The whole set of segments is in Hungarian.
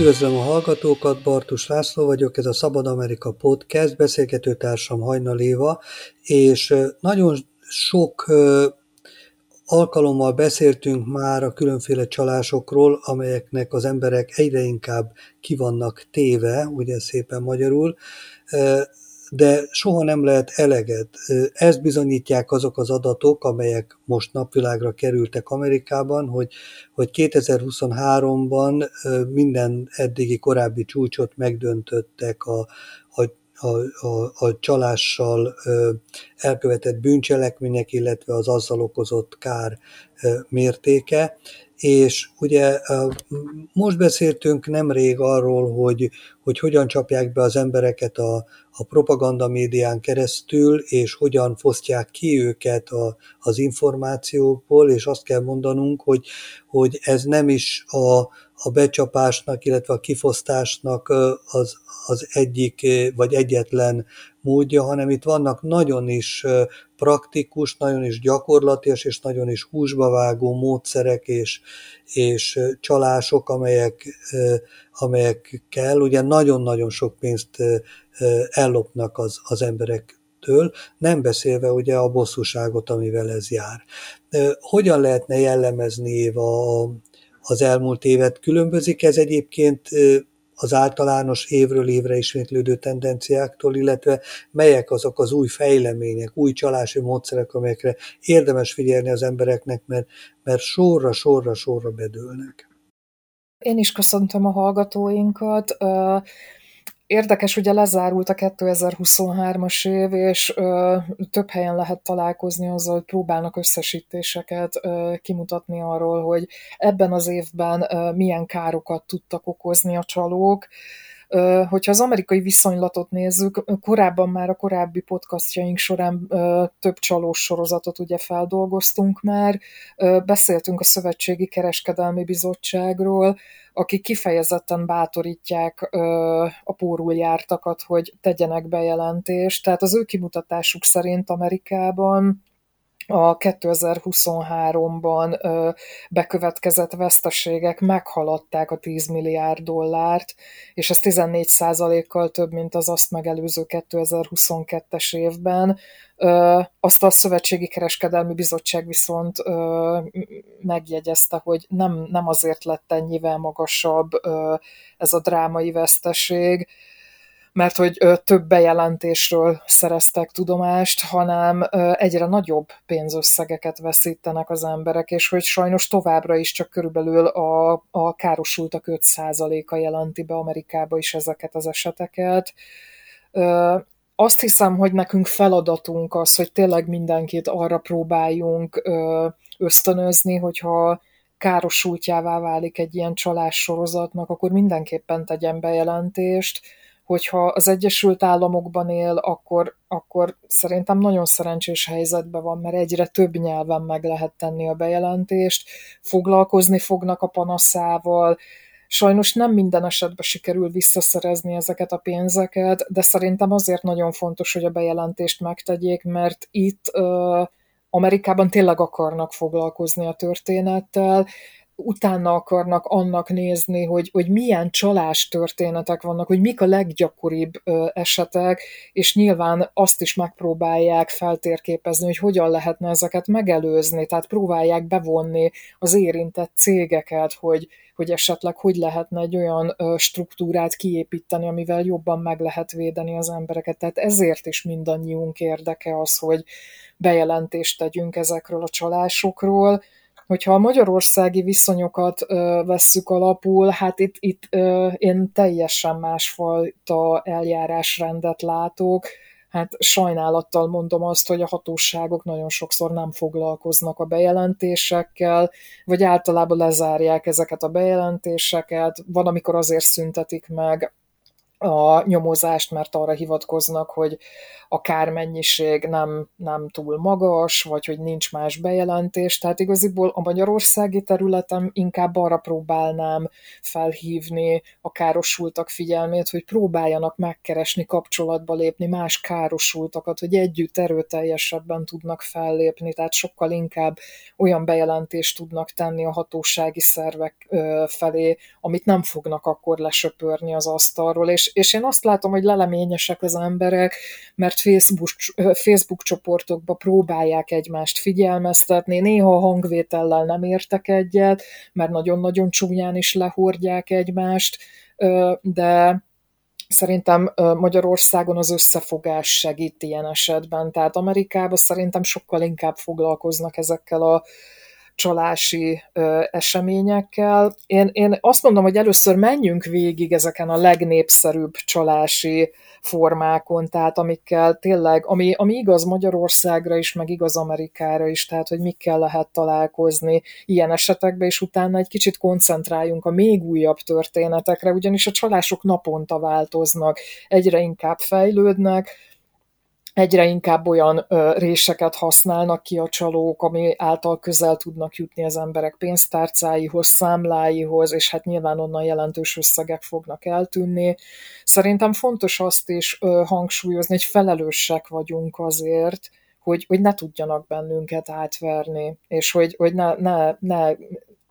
Üdvözlöm a hallgatókat, Bartus László vagyok, ez a Szabad Amerika Podcast, beszélgetőtársam Hajnal Éva, és nagyon sok alkalommal beszéltünk már a különféle csalásokról, amelyeknek az emberek egyre inkább ki vannak téve, ugye szépen magyarul, de soha nem lehet eleget. Ezt bizonyítják azok az adatok, amelyek most napvilágra kerültek Amerikában, hogy 2023-ban minden eddigi korábbi csúcsot megdöntöttek a csalással elkövetett bűncselekmények, illetve az azzal okozott kár mértéke. És ugye most beszéltünk nemrég arról, hogy hogyan csapják be az embereket a propaganda médián keresztül, és hogyan fosztják ki őket az információból, és azt kell mondanunk, hogy ez nem is a becsapásnak, illetve a kifosztásnak az egyik vagy egyetlen módja, hanem itt vannak nagyon is praktikus, nagyon is gyakorlatilag és nagyon is húsba vágó módszerek és csalások, amelyekkel ugye nagyon-nagyon sok pénzt ellopnak az emberektől, nem beszélve ugye a bosszúságot, amivel ez jár. Hogyan lehetne jellemezni, Éva, az elmúlt évet? Különbözik ez egyébként az általános évről évre ismétlődő tendenciáktól, illetve melyek azok az új fejlemények, új csalási módszerek, amelyekre érdemes figyelni az embereknek, mert sorra bedőlnek. Én is köszöntöm a hallgatóinkat. Érdekes, ugye lezárult a 2023-as év, és több helyen lehet találkozni azzal, hogy próbálnak összesítéseket kimutatni arról, hogy ebben az évben milyen károkat tudtak okozni a csalók. Hogyha az amerikai viszonylatot nézzük, korábban már a korábbi podcastjaink során több csalós sorozatot ugye feldolgoztunk már, beszéltünk a Szövetségi Kereskedelmi Bizottságról, akik kifejezetten bátorítják a pórul jártakat, hogy tegyenek bejelentést. Tehát az ő kimutatásuk szerint Amerikában a 2023-ban bekövetkezett veszteségek meghaladták a $10 milliárd, és ez 14%-kal több, mint az azt megelőző 2022-es évben. Azt a Szövetségi Kereskedelmi Bizottság viszont megjegyezte, hogy nem azért lett ennyivel magasabb ez a drámai veszteség, mert hogy több bejelentésről szereztek tudomást, hanem egyre nagyobb pénzösszegeket veszítenek az emberek, és hogy sajnos továbbra is csak körülbelül a károsultak 5%-a jelenti be Amerikába is ezeket az eseteket. Azt hiszem, hogy nekünk feladatunk az, hogy tényleg mindenkit arra próbáljunk ösztönözni, hogyha károsultjává válik egy ilyen csalás sorozatnak, akkor mindenképpen tegyen bejelentést. Hogyha az Egyesült Államokban él, akkor szerintem nagyon szerencsés helyzetben van, mert egyre több nyelven meg lehet tenni a bejelentést, foglalkozni fognak a panaszával. Sajnos nem minden esetben sikerül visszaszerezni ezeket a pénzeket, de szerintem azért nagyon fontos, hogy a bejelentést megtegyék, mert itt Amerikában tényleg akarnak foglalkozni a történettel, utána akarnak annak nézni, hogy milyen csalás történetek vannak, hogy mik a leggyakoribb esetek, és nyilván azt is megpróbálják feltérképezni, hogy hogyan lehetne ezeket megelőzni, tehát próbálják bevonni az érintett cégeket, hogy esetleg hogy lehetne egy olyan struktúrát kiépíteni, amivel jobban meg lehet védeni az embereket. Tehát ezért is mindannyiunk érdeke az, hogy bejelentést tegyünk ezekről a csalásokról. Hogyha a magyarországi viszonyokat vesszük alapul, hát itt én teljesen másfajta eljárásrendet látok. Hát sajnálattal mondom azt, hogy a hatóságok nagyon sokszor nem foglalkoznak a bejelentésekkel, vagy általában lezárják ezeket a bejelentéseket. Van, amikor azért szüntetik meg a nyomozást, mert arra hivatkoznak, hogy a kármennyiség nem túl magas, vagy hogy nincs más bejelentés, tehát igaziból a magyarországi területen inkább arra próbálnám felhívni a károsultak figyelmét, hogy próbáljanak megkeresni, kapcsolatba lépni más károsultakat, hogy együtt erőteljesebben tudnak fellépni, tehát sokkal inkább olyan bejelentést tudnak tenni a hatósági szervek felé, amit nem fognak akkor lesöpörni az asztalról, és én azt látom, hogy leleményesek az emberek, mert Facebook csoportokba próbálják egymást figyelmeztetni, néha a hangvétellel nem értek egyet, mert nagyon-nagyon csúnyán is lehordják egymást, de szerintem Magyarországon az összefogás segít ilyen esetben, tehát Amerikában szerintem sokkal inkább foglalkoznak ezekkel a csalási eseményekkel. Én azt mondom, hogy először menjünk végig ezeken a legnépszerűbb csalási formákon, tehát amikkel tényleg, ami igaz Magyarországra is, meg igaz Amerikára is, tehát hogy mikkel lehet találkozni ilyen esetekben, és utána egy kicsit koncentráljunk a még újabb történetekre, ugyanis a csalások naponta változnak, egyre inkább fejlődnek, egyre inkább olyan réseket használnak ki a csalók, ami által közel tudnak jutni az emberek pénztárcáihoz, számláihoz, és hát nyilván onnan jelentős összegek fognak eltűnni. Szerintem fontos azt is hangsúlyozni, hogy felelősek vagyunk azért, hogy ne tudjanak bennünket átverni, és hogy ne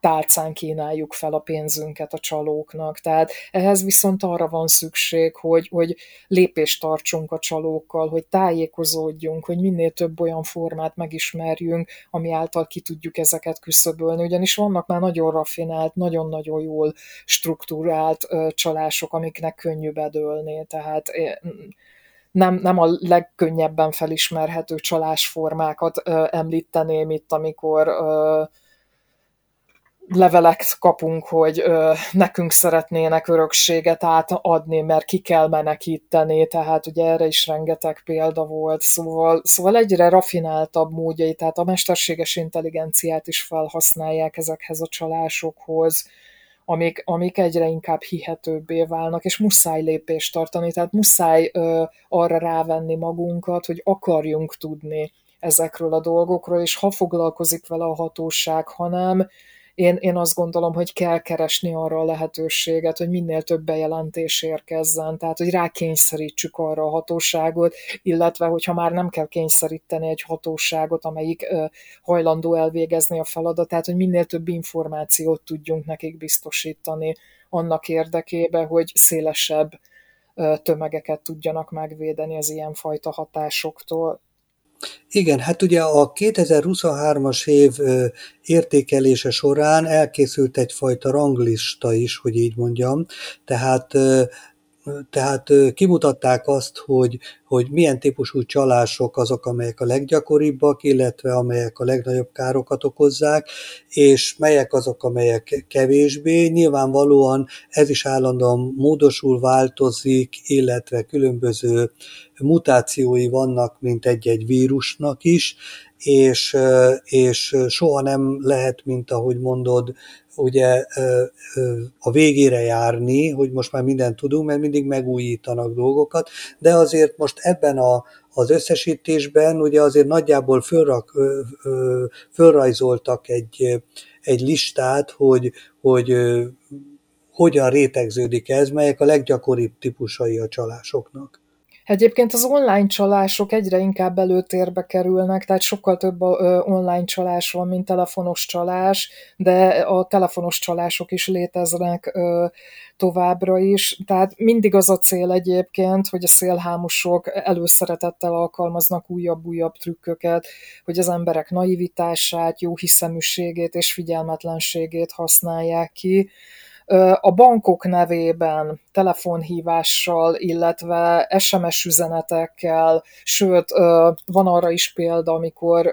tálcán kínáljuk fel a pénzünket a csalóknak. Tehát ehhez viszont arra van szükség, hogy lépést tartsunk a csalókkal, hogy tájékozódjunk, hogy minél több olyan formát megismerjünk, ami által ki tudjuk ezeket küszöbölni. Ugyanis vannak már nagyon raffinált, nagyon-nagyon jól struktúrált csalások, amiknek könnyű bedőlni. Tehát nem a legkönnyebben felismerhető csalásformákat említeném itt, amikor leveleket kapunk, hogy nekünk szeretnének örökséget átadni, mert ki kell menekíteni, tehát ugye erre is rengeteg példa volt, szóval egyre raffináltabb módjai, tehát a mesterséges intelligenciát is felhasználják ezekhez a csalásokhoz, amik egyre inkább hihetőbbé válnak, és muszáj lépést tartani, tehát muszáj arra rávenni magunkat, hogy akarjunk tudni ezekről a dolgokról, és ha foglalkozik vele a hatóság, ha nem, Én azt gondolom, hogy kell keresni arra a lehetőséget, hogy minél több bejelentés érkezzen, tehát hogy rákényszerítsük arra a hatóságot, illetve hogyha már nem kell kényszeríteni egy hatóságot, amelyik hajlandó elvégezni a feladatát, hogy minél több információt tudjunk nekik biztosítani annak érdekében, hogy szélesebb tömegeket tudjanak megvédeni az ilyenfajta hatásoktól. Igen, hát ugye a 2023-as év értékelése során elkészült egyfajta ranglista is, hogy így mondjam, tehát kimutatták azt, hogy milyen típusú csalások azok, amelyek a leggyakoribbak, illetve amelyek a legnagyobb károkat okozzák, és melyek azok, amelyek kevésbé. Nyilvánvalóan ez is állandóan módosul, változik, illetve különböző mutációi vannak, mint egy-egy vírusnak is, és soha nem lehet, mint ahogy mondod, ugye a végére járni, hogy most már mindent tudunk, mert mindig megújítanak dolgokat, de azért most ebben az összesítésben ugye azért nagyjából fölrajzoltak egy listát, hogy hogyan rétegződik ez, melyek a leggyakoribb típusai a csalásoknak. Egyébként az online csalások egyre inkább előtérbe kerülnek, tehát sokkal több online csalás van, mint telefonos csalás, de a telefonos csalások is léteznek továbbra is. Tehát mindig az a cél egyébként, hogy a szélhámosok előszeretettel alkalmaznak újabb-újabb trükköket, hogy az emberek naivitását, jóhiszeműségét és figyelmetlenségét használják ki. A bankok nevében telefonhívással, illetve SMS üzenetekkel, sőt, van arra is példa, amikor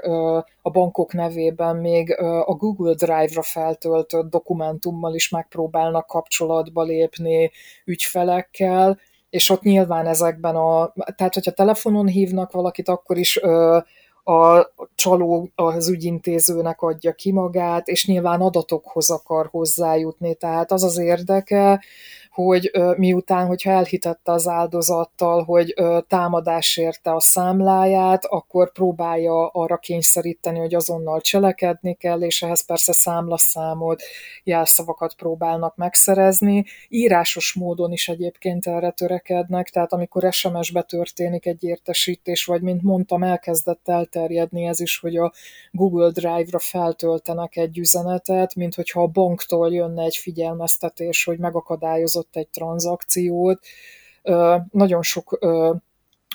a bankok nevében még a Google Drive-ra feltöltött dokumentummal is megpróbálnak kapcsolatba lépni ügyfelekkel, és ott nyilván ezekben tehát, hogyha telefonon hívnak valakit, akkor is a csaló az ügyintézőnek adja ki magát, és nyilván adatokhoz akar hozzájutni, tehát az érdeke, hogy miután, hogyha elhitette az áldozattal, hogy támadás érte a számláját, akkor próbálja arra kényszeríteni, hogy azonnal cselekedni kell, és ehhez persze számlaszámot, jelszavakat próbálnak megszerezni. Írásos módon is egyébként erre törekednek, tehát amikor SMS-be történik egy értesítés, vagy mint mondtam, elkezdett elterjedni ez is, hogy a Google Drive-ra feltöltenek egy üzenetet, mint hogyha a banktól jönne egy figyelmeztetés, hogy megakadályozott egy tranzakciót. Nagyon sok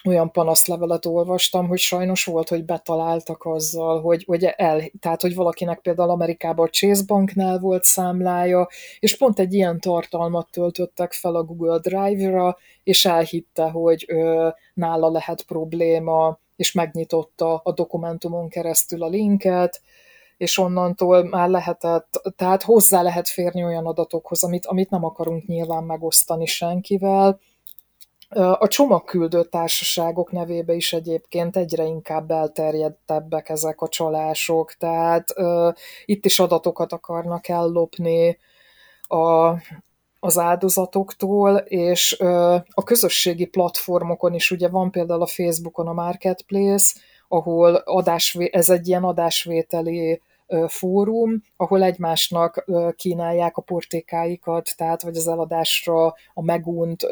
olyan panaszlevelet olvastam, hogy sajnos volt, hogy betaláltak azzal, tehát hogy valakinek például Amerikában a Chase Banknál volt számlája, és pont egy ilyen tartalmat töltöttek fel a Google Drive-ra, és elhitte, hogy nála lehet probléma, és megnyitotta a dokumentumon keresztül a linket, és onnantól már tehát hozzá lehet férni olyan adatokhoz, amit nem akarunk nyilván megosztani senkivel. A csomagküldő társaságok nevébe is egyébként egyre inkább elterjedtebbek ezek a csalások, tehát itt is adatokat akarnak ellopni az áldozatoktól, és a közösségi platformokon is, ugye van például a Facebookon a Marketplace, ahol ez egy ilyen adásvételi fórum, ahol egymásnak kínálják a portékáikat, tehát vagy az eladásra, a megunt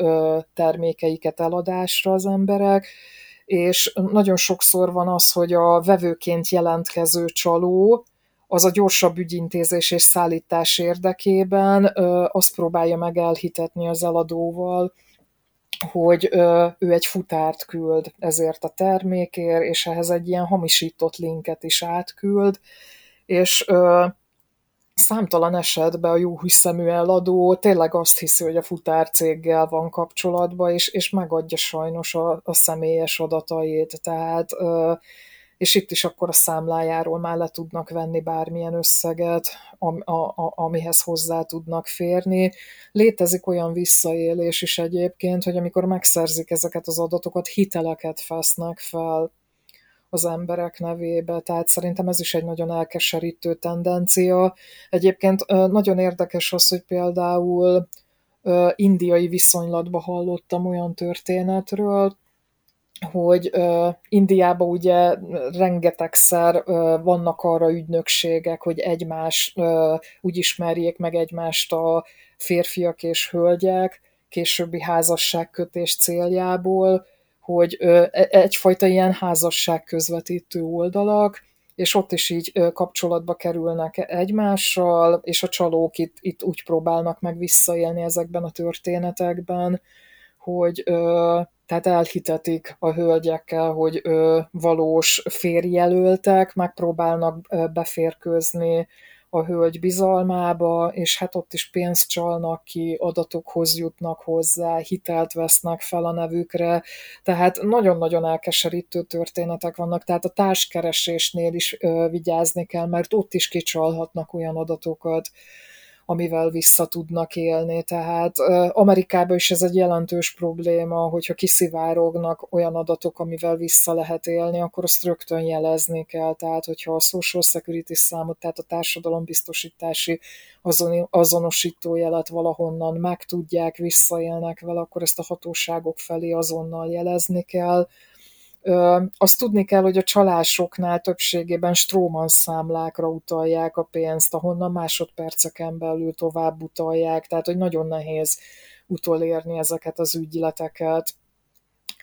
termékeiket eladásra az emberek, és nagyon sokszor van az, hogy a vevőként jelentkező csaló, az a gyorsabb ügyintézés és szállítás érdekében azt próbálja meg elhitetni az eladóval, hogy ő egy futárt küld ezért a termékért, és ehhez egy ilyen hamisított linket is átküld, és számtalan esetben a jó hiszemű eladó tényleg azt hiszi, hogy a futárcéggel van kapcsolatban, és megadja sajnos a személyes adatait, tehát és itt is akkor a számlájáról már le tudnak venni bármilyen összeget, amihez hozzá tudnak férni. Létezik olyan visszaélés is egyébként, hogy amikor megszerzik ezeket az adatokat, hiteleket vesznek fel az emberek nevébe, tehát szerintem ez is egy nagyon elkeserítő tendencia. Egyébként nagyon érdekes az, hogy például indiai viszonylatban hallottam olyan történetről, hogy Indiában ugye rengetegszer vannak arra ügynökségek, hogy úgy ismerjék meg egymást a férfiak és hölgyek későbbi házasságkötés céljából, hogy egyfajta ilyen házasságközvetítő oldalak, és ott is így kapcsolatba kerülnek egymással, és a csalók itt úgy próbálnak meg visszaélni ezekben a történetekben, hogy tehát elhitetik a hölgyekkel, hogy valós férjelöltek, megpróbálnak beférkőzni a hölgy bizalmába, és hát ott is pénzt csalnak ki, adatokhoz jutnak hozzá, hitelt vesznek fel a nevükre, tehát nagyon-nagyon elkeserítő történetek vannak, tehát a társkeresésnél is vigyázni kell, mert ott is kicsalhatnak olyan adatokat, amivel vissza tudnak élni. Tehát Amerikában is ez egy jelentős probléma, hogyha kiszivárognak olyan adatok, amivel vissza lehet élni, akkor azt rögtön jelezni kell. Tehát, hogyha a social security számot, tehát a társadalombiztosítási azonosító jelet valahonnan megtudják, visszaélnek vele, akkor ezt a hatóságok felé azonnal jelezni kell. Azt tudni kell, hogy a csalásoknál többségében Stroman számlákra utalják a pénzt, ahonnan másodperceken belül tovább utalják, tehát hogy nagyon nehéz utolérni ezeket az ügyleteket.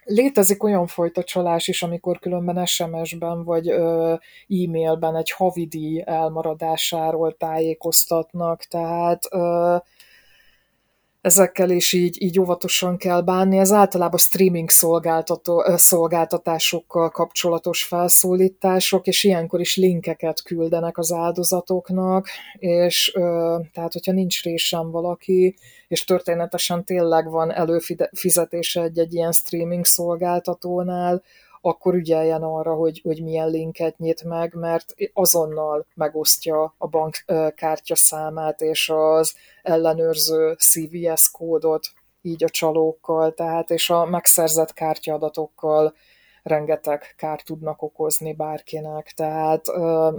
Létezik olyan fajta csalás is, amikor különben SMS-ben vagy e-mailben egy havidíj elmaradásáról tájékoztatnak, tehát ezekkel is így óvatosan kell bánni. Ez általában streaming szolgáltatásokkal kapcsolatos felszólítások, és ilyenkor is linkeket küldenek az áldozatoknak, és tehát, hogyha nincs résem valaki, és történetesen tényleg van előfizetése egy ilyen streaming szolgáltatónál, akkor ügyeljen arra, hogy milyen linket nyit meg, mert azonnal megosztja a bankkártya számát és az ellenőrző CVS kódot így a csalókkal, tehát és a megszerzett kártyaadatokkal rengeteg kárt tudnak okozni bárkinek, tehát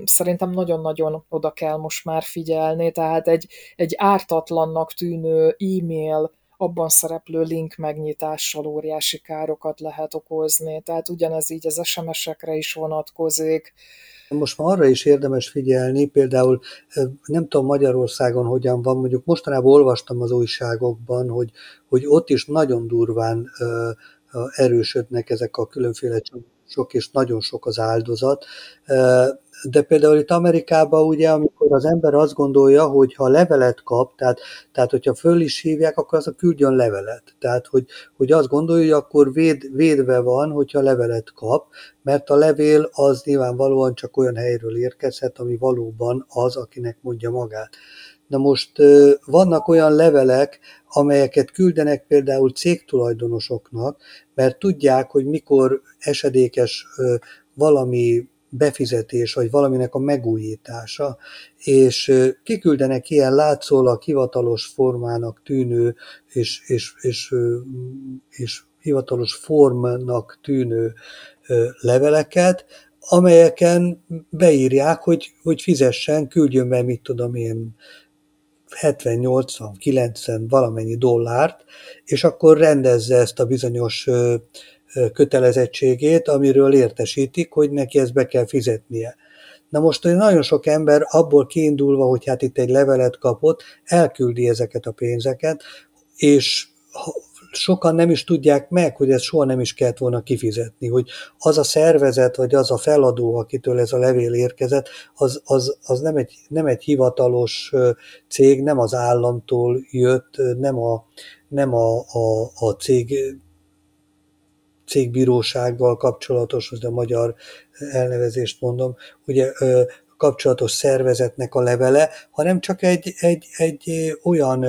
szerintem nagyon-nagyon oda kell most már figyelni, tehát egy ártatlannak tűnő e-mail abban szereplő link megnyitással óriási károkat lehet okozni. Tehát ugyanez így az SMS-ekre is vonatkozik. Most már arra is érdemes figyelni, például nem tudom Magyarországon hogyan van, mondjuk mostanában olvastam az újságokban, hogy ott is nagyon durván erősödnek ezek a különféle sok és nagyon sok az áldozat. De például itt Amerikában ugye, amikor az ember azt gondolja, hogy ha levelet kap, tehát hogyha föl is hívják, akkor az a küldjön levelet. Tehát, hogy azt gondolja, hogy akkor védve van, hogyha levelet kap, mert a levél az nyilvánvalóan csak olyan helyről érkezhet, ami valóban az, akinek mondja magát. Na most vannak olyan levelek, amelyeket küldenek például cégtulajdonosoknak, mert tudják, hogy mikor esedékes valami befizetés, vagy valaminek a megújítása, és kiküldenek ilyen látszólag hivatalos formának tűnő, és hivatalos formnak tűnő leveleket, amelyeken beírják, hogy fizessen, küldjön be, mit tudom én, 70-80-90 valamennyi dollárt, és akkor rendezze ezt a bizonyos kötelezettségét, amiről értesítik, hogy neki ezt be kell fizetnie. Na most nagyon sok ember abból kiindulva, hogy hát itt egy levelet kapott, elküldi ezeket a pénzeket, és sokan nem is tudják meg, hogy ezt soha nem is kellett volna kifizetni, hogy az a szervezet, vagy az a feladó, akitől ez a levél érkezett, az nem egy hivatalos cég, nem az államtól jött, nem a cégbírósággal kapcsolatos, az a magyar elnevezést mondom, ugye kapcsolatos szervezetnek a levele, hanem csak egy olyan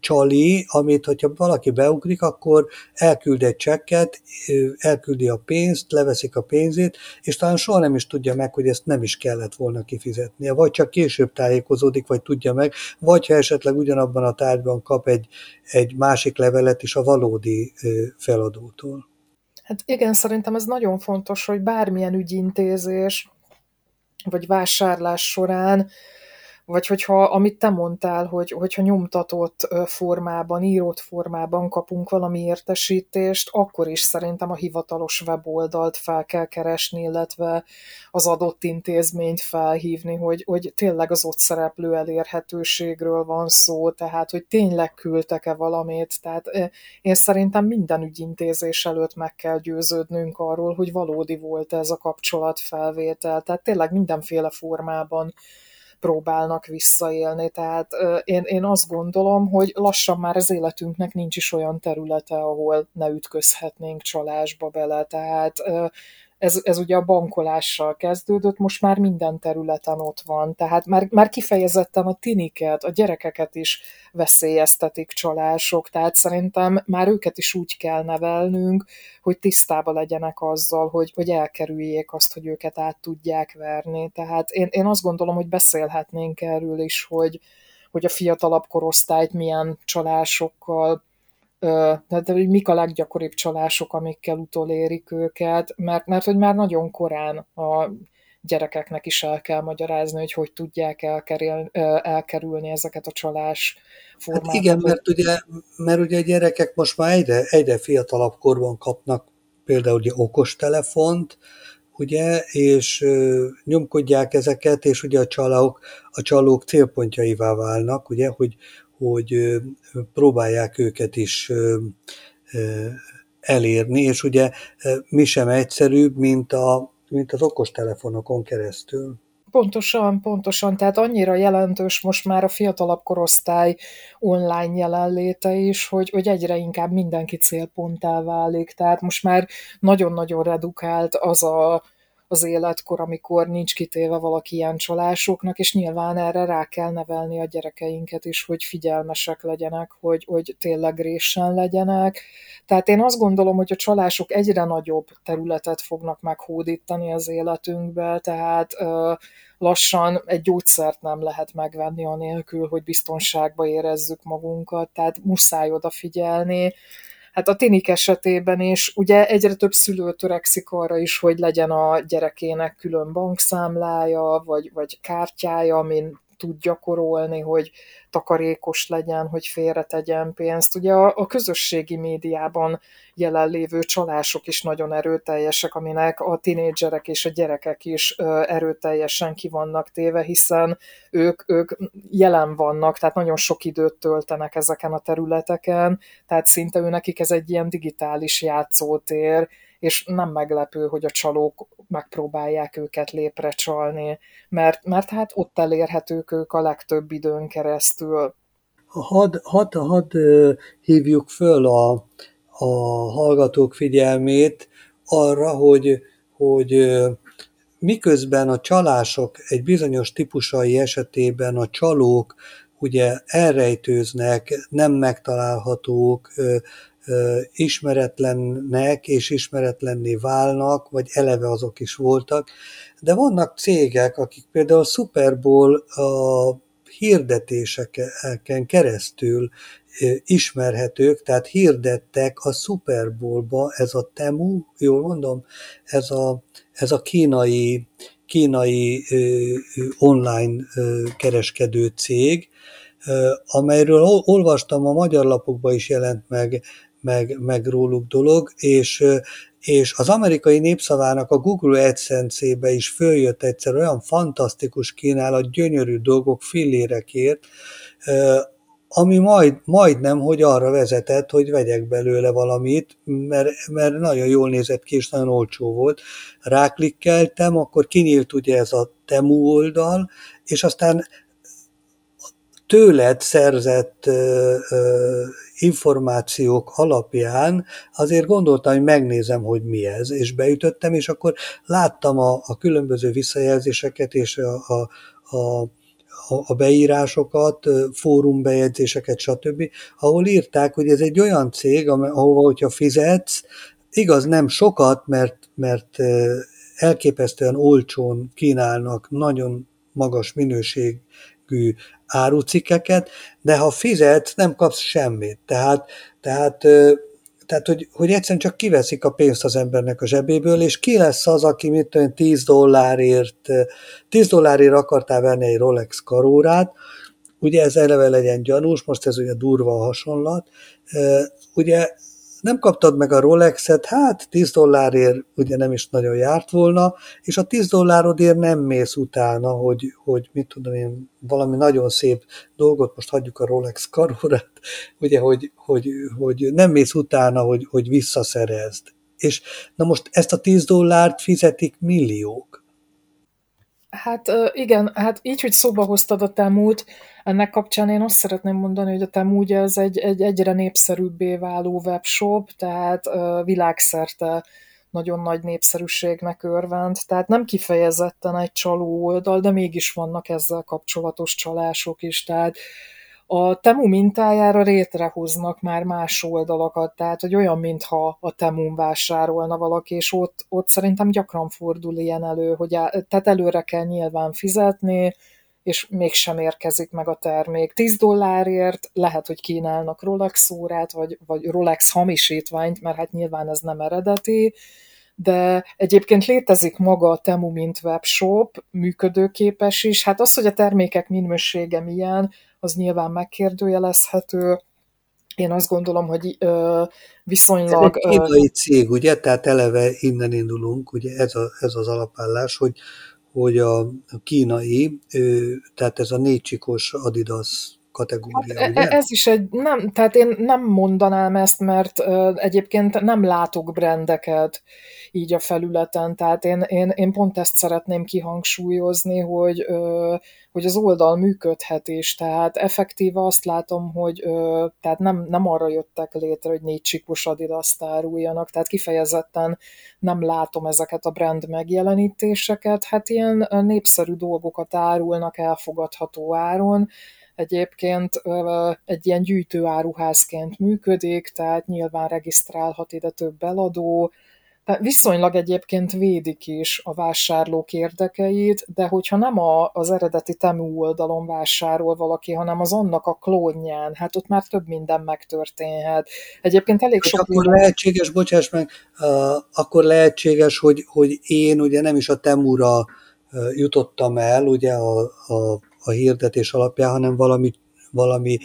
csali, amit, hogyha valaki beugrik, akkor elküld egy csekket, elküldi a pénzt, leveszik a pénzét, és talán soha nem is tudja meg, hogy ezt nem is kellett volna kifizetnie, vagy csak később tájékozódik, vagy tudja meg, vagy ha esetleg ugyanabban a tárgyban kap egy másik levelet is a valódi feladótól. Hát igen, szerintem ez nagyon fontos, hogy bármilyen ügyintézés, vagy vásárlás során, vagy hogyha, amit te mondtál, hogyha nyomtatott formában, írott formában kapunk valami értesítést, akkor is szerintem a hivatalos weboldalt fel kell keresni, illetve az adott intézményt felhívni, hogy tényleg az ott szereplő elérhetőségről van szó, tehát hogy tényleg küldtek-e valamit. Tehát én szerintem minden ügyintézés előtt meg kell győződnünk arról, hogy valódi volt ez a kapcsolatfelvétel, tehát tényleg mindenféle formában próbálnak visszaélni, tehát én azt gondolom, hogy lassan már az életünknek nincs is olyan területe, ahol ne ütközhetnénk csalásba bele, tehát ez ugye a bankolással kezdődött, most már minden területen ott van, tehát már kifejezetten a tiniket, a gyerekeket is veszélyeztetik csalások, tehát szerintem már őket is úgy kell nevelnünk, hogy tisztában legyenek azzal, hogy elkerüljék azt, hogy őket át tudják verni. Tehát én azt gondolom, hogy beszélhetnénk erről is, hogy a fiatalabb korosztályt milyen csalásokkal, de hogy mik a leggyakoribb csalások, amikkel utolérik őket, mert hogy már nagyon korán a gyerekeknek is el kell magyarázni, hogy tudják elkerülni ezeket a csalás formákat. Hát igen, mert ugye a gyerekek most már egyre fiatalabb korban kapnak például ugye okostelefont, ugye, és nyomkodják ezeket, és ugye a csalók célpontjaivá válnak, ugye, hogy próbálják őket is elérni, és ugye mi sem egyszerűbb, mint az okostelefonokon keresztül. Pontosan, tehát annyira jelentős most már a fiatalabb korosztály online jelenléte is, hogy egyre inkább mindenki célponttá válik, tehát most már nagyon-nagyon redukált az életkor, amikor nincs kitéve valaki ilyen csalásoknak, és nyilván erre rá kell nevelni a gyerekeinket is, hogy figyelmesek legyenek, hogy tényleg résen legyenek. Tehát én azt gondolom, hogy a csalások egyre nagyobb területet fognak meghódítani az életünkbe, tehát lassan egy gyógyszert nem lehet megvenni anélkül, hogy biztonságba érezzük magunkat, tehát muszáj odafigyelni. Hát a tinik esetében is ugye egyre több szülő törekszik arra is, hogy legyen a gyerekének külön bankszámlája, vagy kártyája, amin tud gyakorolni, hogy takarékos legyen, hogy félretegyen pénzt. Ugye a közösségi médiában jelenlévő csalások is nagyon erőteljesek, aminek a tinédzserek és a gyerekek is erőteljesen ki vannak téve, hiszen ők jelen vannak, tehát nagyon sok időt töltenek ezeken a területeken, tehát szinte nekik ez egy ilyen digitális játszótér, és nem meglepő, hogy a csalók megpróbálják őket lépre csalni, mert hát ott elérhetők ők a legtöbb időn keresztül. Hadd hívjuk föl a hallgatók figyelmét arra, hogy miközben a csalások egy bizonyos típusai esetében a csalók ugye elrejtőznek, nem megtalálhatók, ismeretlennek és ismeretlenné válnak, vagy eleve azok is voltak, de vannak cégek, akik például a Super Bowl a hirdetéseken keresztül ismerhetők, tehát hirdettek a Super Bowl-ba, ez a Temu, jól mondom, ez a kínai online kereskedő cég, amelyről olvastam, a magyar lapokban is jelent meg róluk dolog, és az amerikai népszavának a Google AdSense-ébe is följött egyszer olyan fantasztikus kínálat, gyönyörű dolgok fillérekért, ami majdnem, hogy arra vezetett, hogy vegyek belőle valamit, mert nagyon jól nézett ki, és nagyon olcsó volt. Ráklikkeltem, akkor kinyílt ugye ez a Temu oldal, és aztán tőled szerzett információk alapján azért gondoltam, hogy megnézem, hogy mi ez, és beütöttem, és akkor láttam a különböző visszajelzéseket, és a beírásokat, fórumbejegyzéseket, stb., ahol írták, hogy ez egy olyan cég, ahova, hogyha fizetsz, igaz, nem sokat, mert elképesztően olcsón kínálnak nagyon magas minőségű árucikkeket, de ha fizetsz, nem kapsz semmit. Tehát hogy egyszerűen csak kiveszik a pénzt az embernek a zsebéből, és ki lesz az, aki mit tudom, $10 akartál venni egy Rolex karórát, ugye ez eleve legyen gyanús, most ez ugye durva a hasonlat, ugye nem kaptad meg a Rolexet, hát $10 ugye nem is nagyon járt volna, és a $10 nem mész utána, hogy mit tudom én, valami nagyon szép dolgot, most hagyjuk a Rolex karórát, ugye, hogy nem mész utána, hogy visszaszerezd. És na most ezt a $10 fizetik milliók. Hát igen, hát így, hogy szóba hoztad a Temút, ennek kapcsán én azt szeretném mondani, hogy a Temu ugye ez egy egyre népszerűbbé váló webshop, tehát világszerte nagyon nagy népszerűségnek örvend, tehát nem kifejezetten egy csaló oldal, de mégis vannak ezzel kapcsolatos csalások is, tehát a Temu mintájára létrehoznak már más oldalakat, tehát hogy olyan, mintha a Temun vásárolna valaki, és ott szerintem gyakran fordul ilyen elő, hogy tehát előre kell nyilván fizetni, és mégsem érkezik meg a termék. $10 lehet, hogy kínálnak Rolex órát, vagy Rolex hamisítványt, mert hát nyilván ez nem eredeti, de egyébként létezik maga a Temu mint webshop, működőképes is. Hát az, hogy a termékek minősége milyen, az nyilván megkérdőjelezhető. Én azt gondolom, hogy viszonylag... Ez egy kínai cég, ugye? Tehát eleve innen indulunk, ugye ez az alapállás, hogy a kínai, tehát ez a 4 csikos Adidas kategória, hát, ugye? Ez is egy... Nem, tehát én nem mondanám ezt, mert egyébként nem látok brendeket így a felületen, tehát én pont ezt szeretném kihangsúlyozni, hogy az oldal működhet is, tehát effektíve azt látom, hogy tehát nem arra jöttek létre, hogy 4 csikos Adidas-t áruljanak, tehát kifejezetten nem látom ezeket a brand megjelenítéseket, hát ilyen népszerű dolgokat árulnak elfogadható áron, egyébként egy ilyen gyűjtőáruházként működik, tehát nyilván regisztrálhat ide több eladó, viszonylag egyébként védik is a vásárlók érdekeit, de hogyha nem az eredeti Temu oldalon vásárol valaki, hanem az annak a klónján, hát ott már több minden megtörténhet. Egyébként elég sok... Akkor lehetséges, bocsáss meg, akkor lehetséges, hogy én ugye nem is a Temura jutottam el, ugye a a hirdetés alapján, hanem valami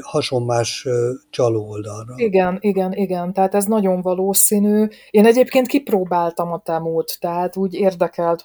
hasonmás csaló oldalra. Igen. Tehát ez nagyon valószínű. Én egyébként kipróbáltam a Temút, tehát úgy érdekelt,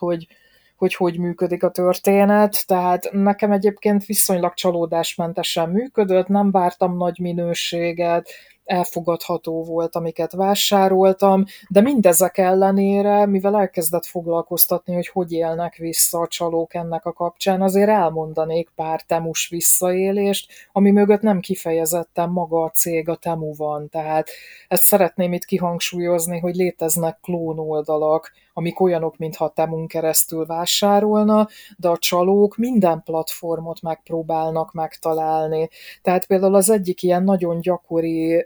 hogy működik a történet, tehát nekem egyébként viszonylag csalódásmentesen működött, nem vártam nagy minőséget, elfogadható volt, amiket vásároltam, de mindezek ellenére, mivel elkezdett foglalkoztatni, hogy élnek vissza a csalók ennek a kapcsán, azért elmondanék pár temus visszaélést, ami mögött nem kifejezetten maga a cég, a Temu van. Tehát ezt szeretném itt kihangsúlyozni, hogy léteznek klónoldalak, amik olyanok, mintha Temun keresztül vásárolna, de a csalók minden platformot megpróbálnak megtalálni. Tehát például az egyik ilyen nagyon gyakori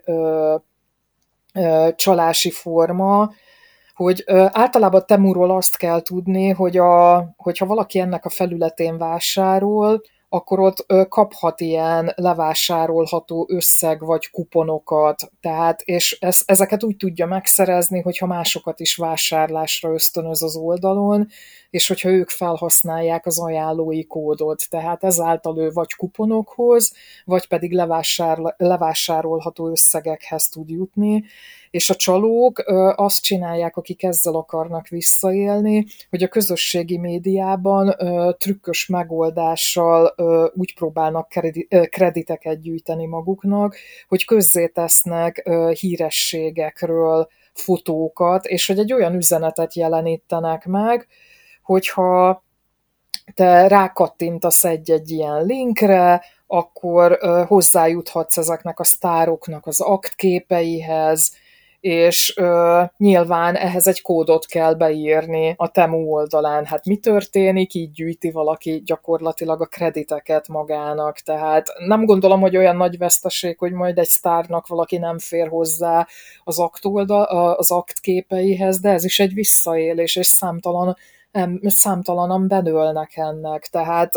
csalási forma, hogy általában Temuról azt kell tudni, hogy hogyha valaki ennek a felületén vásárol, akkor ott kaphat ilyen levásárolható összeg vagy kuponokat, tehát, és ezeket úgy tudja megszerezni, hogyha másokat is vásárlásra ösztönöz az oldalon, és hogyha ők felhasználják az ajánlói kódot, tehát ezáltal ő vagy kuponokhoz, vagy pedig levásárolható összegekhez tud jutni, és a csalók azt csinálják, akik ezzel akarnak visszaélni, hogy a közösségi médiában trükkös megoldással úgy próbálnak krediteket gyűjteni maguknak, hogy közzétesznek hírességekről fotókat, és hogy egy olyan üzenetet jelenítenek meg, hogyha te rákattintasz egy-egy ilyen linkre, akkor hozzájuthatsz ezeknek a sztároknak az aktképeihez, és nyilván ehhez egy kódot kell beírni a Temu oldalán. Hát mi történik? Így gyűjti valaki gyakorlatilag a krediteket magának. Tehát nem gondolom, hogy olyan nagy veszteség, hogy majd egy sztárnak valaki nem fér hozzá az aktképeihez, de ez is egy visszaélés, és számtalanan benőlnek ennek. Tehát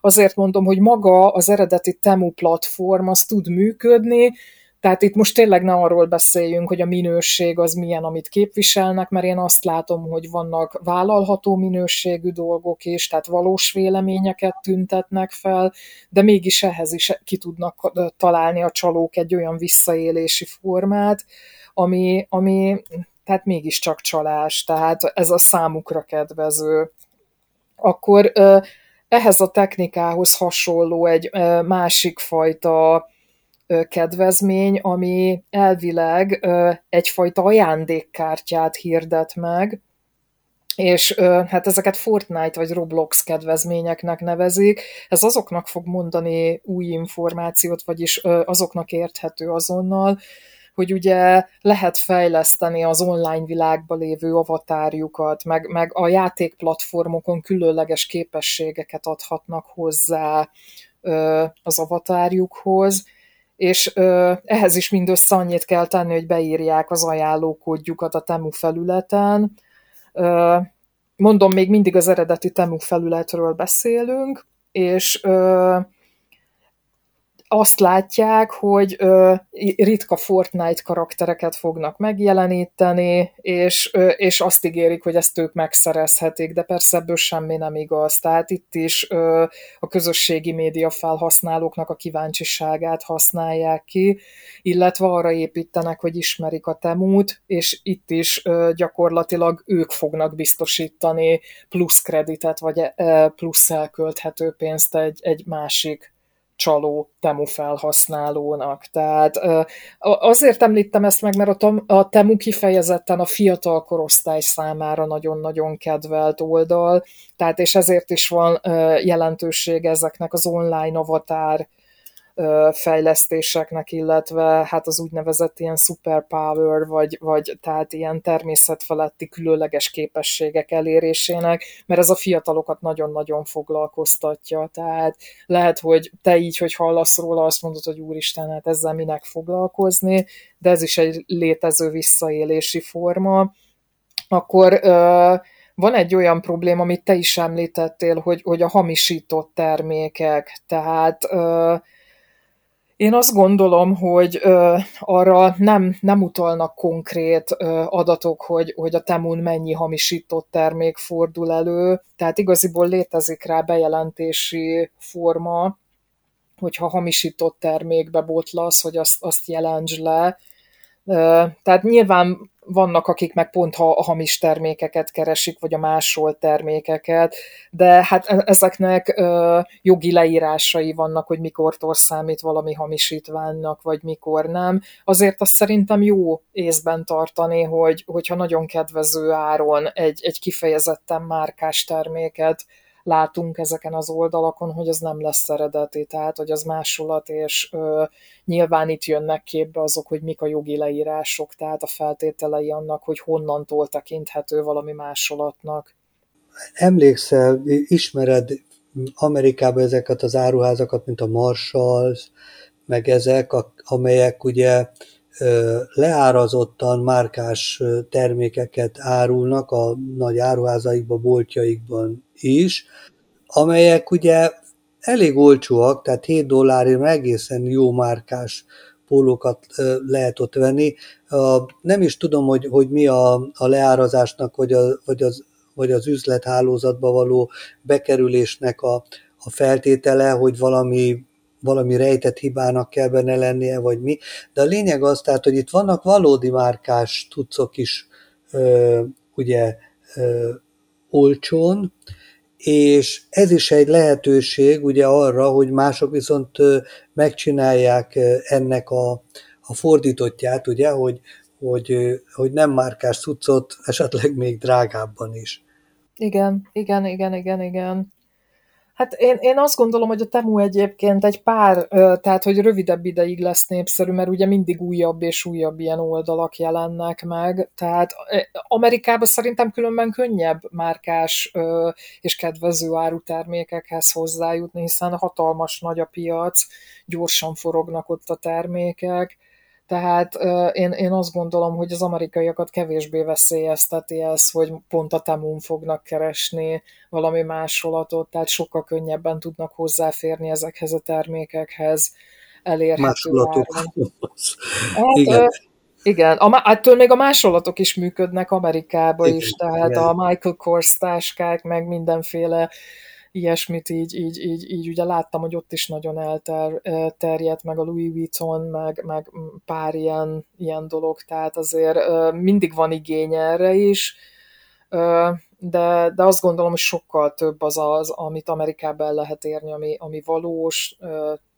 azért mondom, hogy maga az eredeti Temu platform az tud működni, tehát itt most tényleg ne arról beszéljünk, hogy a minőség az milyen, amit képviselnek, mert én azt látom, hogy vannak vállalható minőségű dolgok is, tehát valós véleményeket tüntetnek fel, de mégis ehhez is ki tudnak találni a csalók egy olyan visszaélési formát, ami tehát mégiscsak csalás, tehát ez a számukra kedvező. Akkor ehhez a technikához hasonló egy másik fajta kedvezmény, ami elvileg egyfajta ajándékkártyát hirdet meg, és hát ezeket Fortnite vagy Roblox kedvezményeknek nevezik. Ez azoknak fog mondani új információt, vagyis azoknak érthető azonnal, hogy ugye lehet fejleszteni az online világban lévő avatárjukat, meg a játékplatformokon különleges képességeket adhatnak hozzá az avatárjukhoz, és ehhez is mindössze annyit kell tenni, hogy beírják az ajánlókódjukat a Temu felületen. Mondom, még mindig az eredeti Temu felületről beszélünk, és azt látják, hogy ritka Fortnite karaktereket fognak megjeleníteni, és azt ígérik, hogy ezt ők megszerezhetik, de persze ebből semmi nem igaz. Tehát itt is a közösségi média felhasználóknak a kíváncsiságát használják ki, illetve arra építenek, hogy ismerik a Temút, és itt is gyakorlatilag ők fognak biztosítani plusz kreditet, vagy plusz elkölthető pénzt egy másik csaló Temu felhasználónak. Tehát azért említem ezt meg, mert a Temu kifejezetten a fiatal korosztály számára nagyon-nagyon kedvelt oldal, tehát és ezért is van jelentőség ezeknek az online avatár fejlesztéseknek, illetve hát az úgynevezett ilyen superpower, vagy tehát ilyen természetfeletti különleges képességek elérésének, mert ez a fiatalokat nagyon-nagyon foglalkoztatja. Tehát lehet, hogy te így, hogy hallasz róla, azt mondod, hogy úristen, hát ezzel minek foglalkozni, de ez is egy létező visszaélési forma. Akkor van egy olyan probléma, amit te is említettél, hogy a hamisított termékek, tehát Én azt gondolom, hogy arra nem utalnak konkrét adatok, hogy a Temun mennyi hamisított termék fordul elő. Tehát igaziból létezik rá bejelentési forma, hogyha hamisított termékbe botlasz, hogy azt jelentsd le. Tehát nyilván vannak, akik meg pont a hamis termékeket keresik, vagy a másolt termékeket, de hát ezeknek jogi leírásai vannak, hogy mikortól számít valami hamisítványnak, vagy mikor nem. Azért azt szerintem jó észben tartani, hogyha nagyon kedvező áron egy kifejezetten márkás terméket látunk ezeken az oldalakon, hogy az nem lesz eredeti, tehát hogy az másolat, és nyilván itt jönnek képbe azok, hogy mik a jogi leírások, tehát a feltételei annak, hogy honnantól tekinthető valami másolatnak. Emlékszel, ismered Amerikában ezeket az áruházakat, mint a Marshalls, meg ezek, amelyek ugye leárazottan márkás termékeket árulnak a nagy áruházaikban, boltjaikban is, amelyek ugye elég olcsóak, tehát $7 egészen jó márkás pólókat lehet ott venni. Nem is tudom, hogy mi a leárazásnak, vagy az üzlethálózatba való bekerülésnek a feltétele, hogy valami rejtett hibának kell benne lennie, vagy mi. De a lényeg az, tehát, hogy itt vannak valódi márkás cuccok is olcsón, és ez is egy lehetőség ugye arra, hogy mások viszont megcsinálják ennek a fordítottját, ugye, hogy nem márkás cuccot, esetleg még drágábban is. Igen. Hát én azt gondolom, hogy a Temu egyébként tehát hogy rövidebb ideig lesz népszerű, mert ugye mindig újabb és újabb ilyen oldalak jelennek meg, tehát Amerikában szerintem különben könnyebb márkás és kedvező áru termékekhez hozzájutni, hiszen hatalmas nagy a piac, gyorsan forognak ott a termékek, tehát én azt gondolom, hogy az amerikaiakat kevésbé veszélyezteti ez, hogy pont a Temun fognak keresni valami másolatot, tehát sokkal könnyebben tudnak hozzáférni ezekhez a termékekhez, elérhető áron. Igen, attól még a másolatok is működnek Amerikában is, tehát igen. A Michael Kors táskák, meg mindenféle ilyesmit így ugye láttam, hogy ott is nagyon elterjedt, meg a Louis Vuitton, meg pár ilyen dolog, tehát azért mindig van igény erre is, de azt gondolom, hogy sokkal több az, amit Amerikában el lehet érni, ami valós,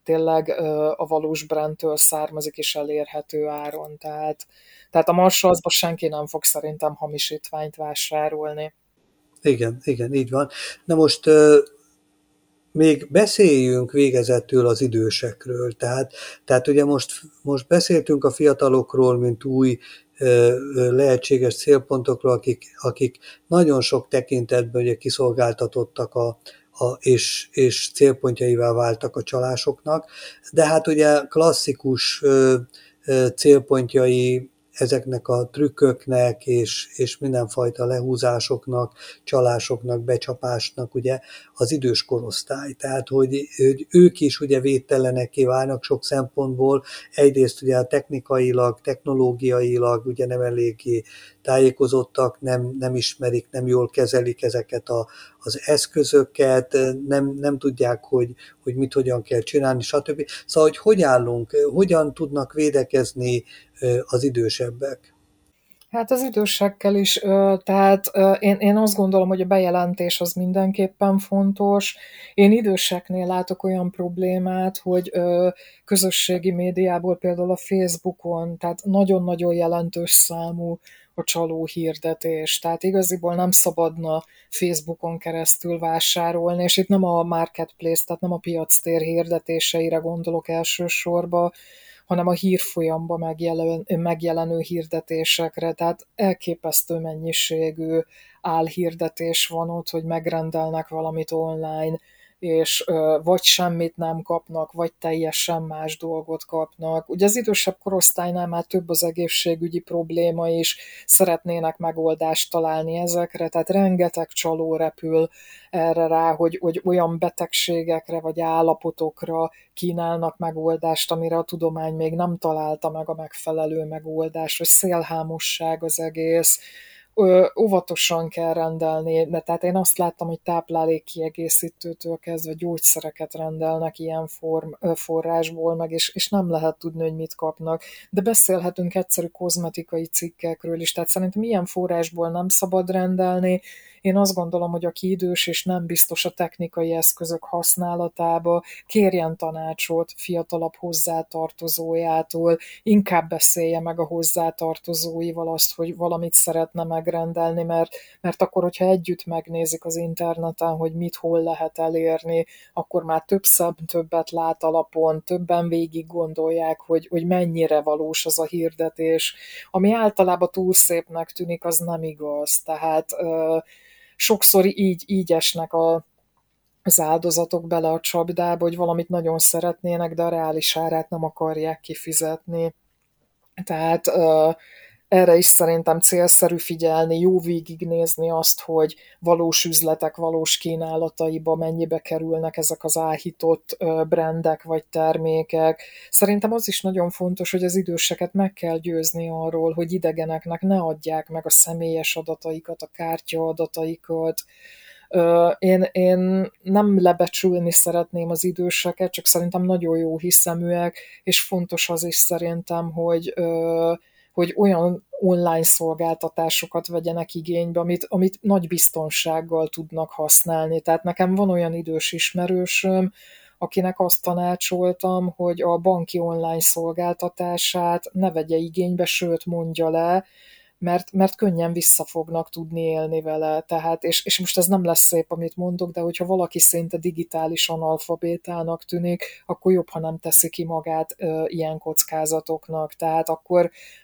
tényleg a valós brandtől származik és elérhető áron, tehát a Marshallsban senki nem fog szerintem hamisítványt vásárolni. Igen, így van. Na most még beszéljünk végezetül az idősekről. Tehát ugye most beszéltünk a fiatalokról, mint új lehetséges célpontokról, akik nagyon sok tekintetben ugye kiszolgáltatottak és célpontjaivá váltak a csalásoknak, de hát ugye klasszikus célpontjai ezeknek a trükköknek és mindenfajta lehúzásoknak, csalásoknak, becsapásnak ugye az idős korosztály. Tehát, hogy ők is ugye védtelenekké válnak sok szempontból. Egyrészt ugye technikailag, technológiailag ugye nem eléggé tájékozottak, nem ismerik, nem jól kezelik ezeket az eszközöket, nem tudják, hogy mit hogyan kell csinálni, stb. Szóval, hogy állunk, hogyan tudnak védekezni az idősebbek? Hát az idősekkel is, tehát én azt gondolom, hogy a bejelentés az mindenképpen fontos. Én időseknél látok olyan problémát, hogy közösségi médiából, például a Facebookon, tehát nagyon-nagyon jelentős számú a csaló hirdetés, tehát igaziból nem szabadna Facebookon keresztül vásárolni, és itt nem a marketplace, tehát nem a piactér hirdetéseire gondolok elsősorban, hanem a hírfolyamba megjelenő hirdetésekre, tehát elképesztő mennyiségű álhirdetés van ott, hogy megrendelnek valamit online, és vagy semmit nem kapnak, vagy teljesen más dolgot kapnak. Ugye az idősebb korosztálynál már több az egészségügyi probléma is, szeretnének megoldást találni ezekre, tehát rengeteg csaló repül erre rá, hogy olyan betegségekre vagy állapotokra kínálnak megoldást, amire a tudomány még nem találta meg a megfelelő megoldást, hogy szélhámosság az egész, óvatosan kell rendelni, de tehát én azt láttam, hogy táplálékkiegészítőtől kezdve gyógyszereket rendelnek ilyen forrásból meg, és nem lehet tudni, hogy mit kapnak. De beszélhetünk egyszerű kozmetikai cikkekről is, tehát szerintem ilyen forrásból nem szabad rendelni. Én azt gondolom, hogy aki idős és nem biztos a technikai eszközök használatába, kérjen tanácsot fiatalabb hozzátartozójától, inkább beszélje meg a hozzátartozóival azt, hogy valamit szeretne megrendelni, mert akkor, hogyha együtt megnézik az interneten, hogy mit hol lehet elérni, akkor már több szem többet lát alapon, többen végig gondolják, hogy mennyire valós az a hirdetés. Ami általában túl szépnek tűnik, az nem igaz. Tehát sokszor így esnek az áldozatok bele a csapdába, hogy valamit nagyon szeretnének, de a reális árát nem akarják kifizetni. Tehát erre is szerintem célszerű figyelni, jó végignézni azt, hogy valós üzletek, valós kínálataiba mennyibe kerülnek ezek az áhított brandek vagy termékek. Szerintem az is nagyon fontos, hogy az időseket meg kell győzni arról, hogy idegeneknek ne adják meg a személyes adataikat, a kártyaadataikat. Én nem lebecsülni szeretném az időseket, csak szerintem nagyon jó hiszeműek, és fontos az is szerintem, hogy olyan online szolgáltatásokat vegyenek igénybe, amit nagy biztonsággal tudnak használni. Tehát nekem van olyan idős ismerősöm, akinek azt tanácsoltam, hogy a banki online szolgáltatását ne vegye igénybe, sőt mondja le, mert könnyen vissza fognak tudni élni vele. Tehát, és most ez nem lesz szép, amit mondok, de hogyha valaki szinte digitális analfabétának tűnik, akkor jobb, ha nem teszi ki magát ilyen kockázatoknak. Tehát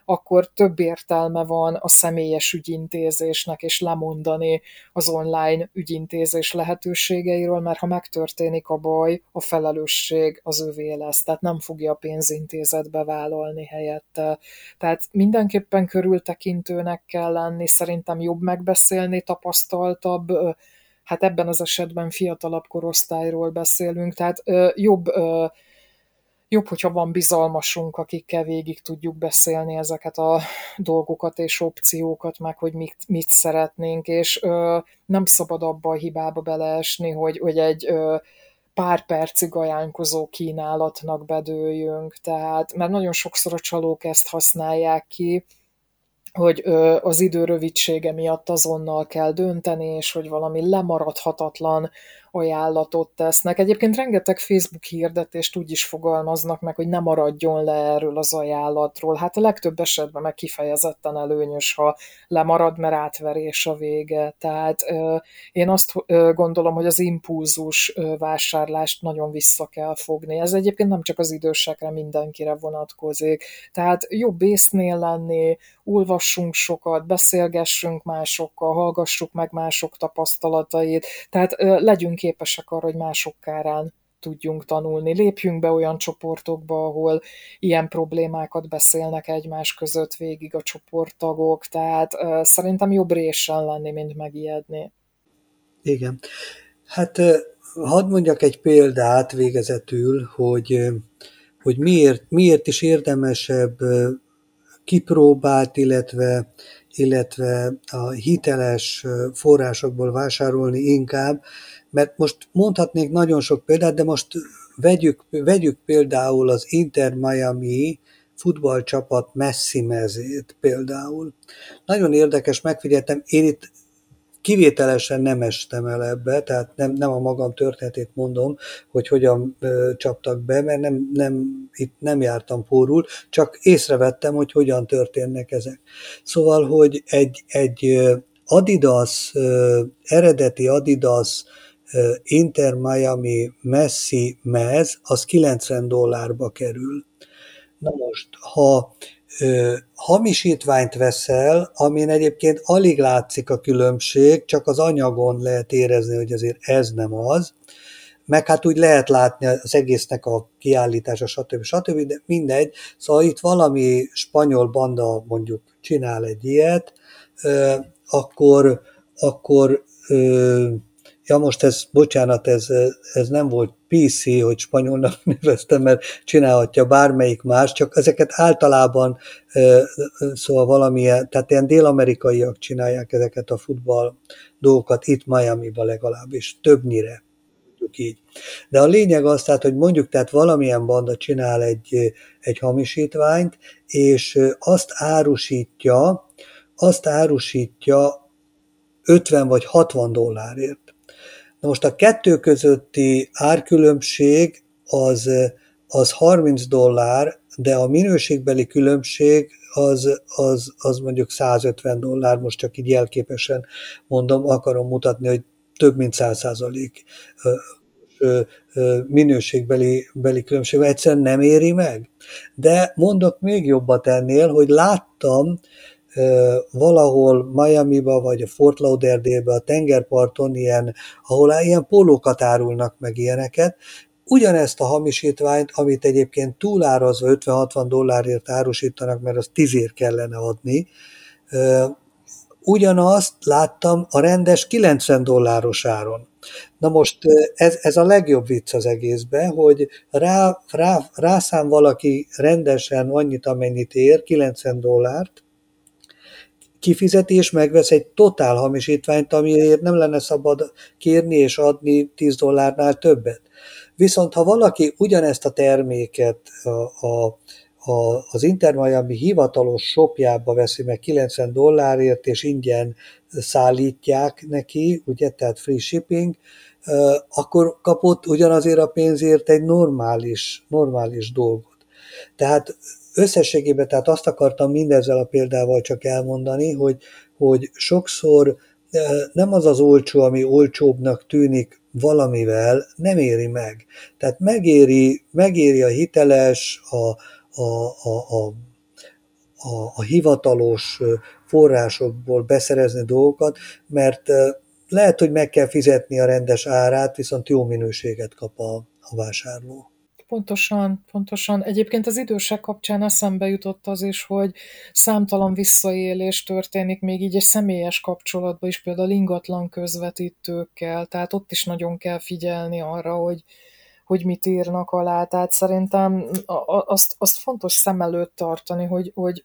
akkor több értelme van a személyes ügyintézésnek, és lemondani az online ügyintézés lehetőségeiről, mert ha megtörténik a baj, a felelősség az övé lesz. Tehát nem fogja a pénzintézetbe vállalni helyette. Tehát mindenképpen körültekintőnek kell lenni, szerintem jobb megbeszélni, tapasztaltabb, hát ebben az esetben fiatalabb korosztályról beszélünk, tehát jobb, hogyha van bizalmasunk, akikkel végig tudjuk beszélni ezeket a dolgokat és opciókat, meg hogy mit szeretnénk, és nem szabad abba a hibába beleesni, hogy egy pár percig ajánkozó kínálatnak bedőljünk, tehát mert nagyon sokszor a csalók ezt használják ki, hogy az idő rövidsége miatt azonnal kell dönteni, és hogy valami lemaradhatatlan ajánlatot tesznek. Egyébként rengeteg Facebook hirdetést úgy is fogalmaznak meg, hogy ne maradjon le erről az ajánlatról. Hát a legtöbb esetben meg kifejezetten előnyös, ha lemarad, mert átverés a vége. Tehát én azt gondolom, hogy az impulzus vásárlást nagyon vissza kell fogni. Ez egyébként nem csak az idősekre, mindenkire vonatkozik. Tehát jobb észnél lenni, olvassunk sokat, beszélgessünk másokkal, hallgassuk meg mások tapasztalatait. Tehát legyünk képesek arra, hogy mások kárán tudjunk tanulni. Lépjünk be olyan csoportokba, ahol ilyen problémákat beszélnek egymás között végig a csoporttagok, tehát szerintem jobb résen lenni, mint megijedni. Igen. Hát hadd mondjak egy példát végezetül, hogy miért is érdemesebb kipróbált, illetve a hiteles forrásokból vásárolni inkább, mert most mondhatnék nagyon sok példát, de most vegyük például az Inter Miami futballcsapat Messi mezét például. Nagyon érdekes, megfigyeltem, én itt kivételesen nem estem el ebbe, tehát nem a magam történetét mondom, hogy hogyan csaptak be, mert itt nem jártam pórul, csak észrevettem, hogy hogyan történnek ezek. Szóval, hogy egy Adidas, eredeti Adidas Inter Miami Messi mez, az $90 kerül. Na most, ha hamisítványt veszel, amin egyébként alig látszik a különbség, csak az anyagon lehet érezni, hogy azért ez nem az, meg hát úgy lehet látni az egésznek a kiállítása, stb. Stb., de mindegy. Szóval itt valami spanyol banda mondjuk csinál egy ilyet, akkor ja most ez, bocsánat, ez nem volt PC, hogy spanyolnak neveztem, mert csinálhatja bármelyik más, csak ezeket általában, szóval valamilyen, tehát ilyen dél-amerikaiak csinálják ezeket a futball dolgokat, itt Miami-ban legalábbis, többnyire. Így. De a lényeg az, tehát, hogy mondjuk tehát valamilyen banda csinál egy hamisítványt, és azt árusítja 50 vagy 60 dollárért. Na most a kettő közötti árkülönbség az 30 dollár, de a minőségbeli különbség az mondjuk 150 dollár, most csak így jelképesen mondom, akarom mutatni, hogy több mint 100% minőségbeli különbség, egyszerűen nem éri meg. De mondok még jobbat ennél, hogy láttam valahol Miami-ba, vagy a Fort Lauderdale-be, a tengerparton, ahol ilyen pólókat árulnak meg ilyeneket, ugyanezt a hamisítványt, amit egyébként túlárazva 50-60 dollárért árusítanak, mert az 10-ért kellene adni, ugyanazt láttam a rendes 90 dolláros áron. Na most ez a legjobb vicc az egészben, hogy rászám valaki rendesen annyit, amennyit ér, 90 dollárt, kifizeti és megvesz egy totál hamisítványt, amiért nem lenne szabad kérni és adni 10 dollárnál többet. Viszont ha valaki ugyanezt a terméket az Inter Miami hivatalos shopjába veszi meg 90 dollárért, és ingyen szállítják neki, ugye, tehát free shipping, akkor kapott ugyanazért a pénzért egy normális dolgot. Tehát összességében, tehát azt akartam mindezzel a példával csak elmondani, hogy sokszor nem az az olcsó, ami olcsóbbnak tűnik, valamivel nem éri meg. Tehát megéri a hiteles, a hivatalos forrásokból beszerezni dolgokat, mert lehet, hogy meg kell fizetni a rendes árát, viszont jó minőséget kap a vásárló. Pontosan. Egyébként az idősek kapcsán eszembe jutott az is, hogy számtalan visszaélés történik még így egy személyes kapcsolatban is, például ingatlan közvetítőkkel, tehát ott is nagyon kell figyelni arra, hogy mit írnak alá. Tehát szerintem azt fontos szem előtt tartani, hogy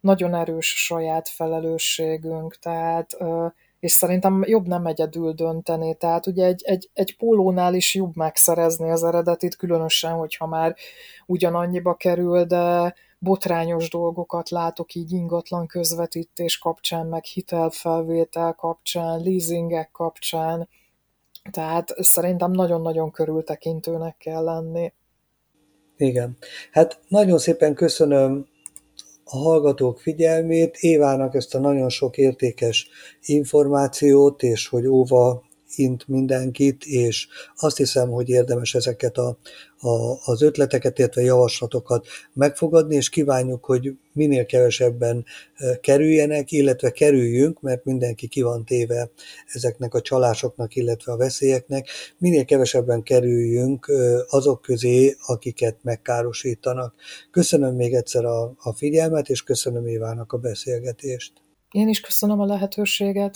nagyon erős a saját felelősségünk, tehát és szerintem jobb nem egyedül dönteni, tehát ugye egy pólónál is jobb megszerezni az eredetit, különösen, hogyha már ugyanannyiba kerül, de botrányos dolgokat látok így ingatlan közvetítés kapcsán, meg hitelfelvétel kapcsán, leasingek kapcsán, tehát szerintem nagyon-nagyon körültekintőnek kell lenni. Igen. Hát nagyon szépen köszönöm a hallgatók figyelmét, Évának ezt a nagyon sok értékes információt, és hogy óva int mindenkit, és azt hiszem, hogy érdemes ezeket az ötleteket, illetve javaslatokat megfogadni, és kívánjuk, hogy minél kevesebben kerüljenek, illetve kerüljünk, mert mindenki ki van téve ezeknek a csalásoknak, illetve a veszélyeknek, minél kevesebben kerüljünk azok közé, akiket megkárosítanak. Köszönöm még egyszer a figyelmet, és köszönöm Évának a beszélgetést. Én is köszönöm a lehetőséget.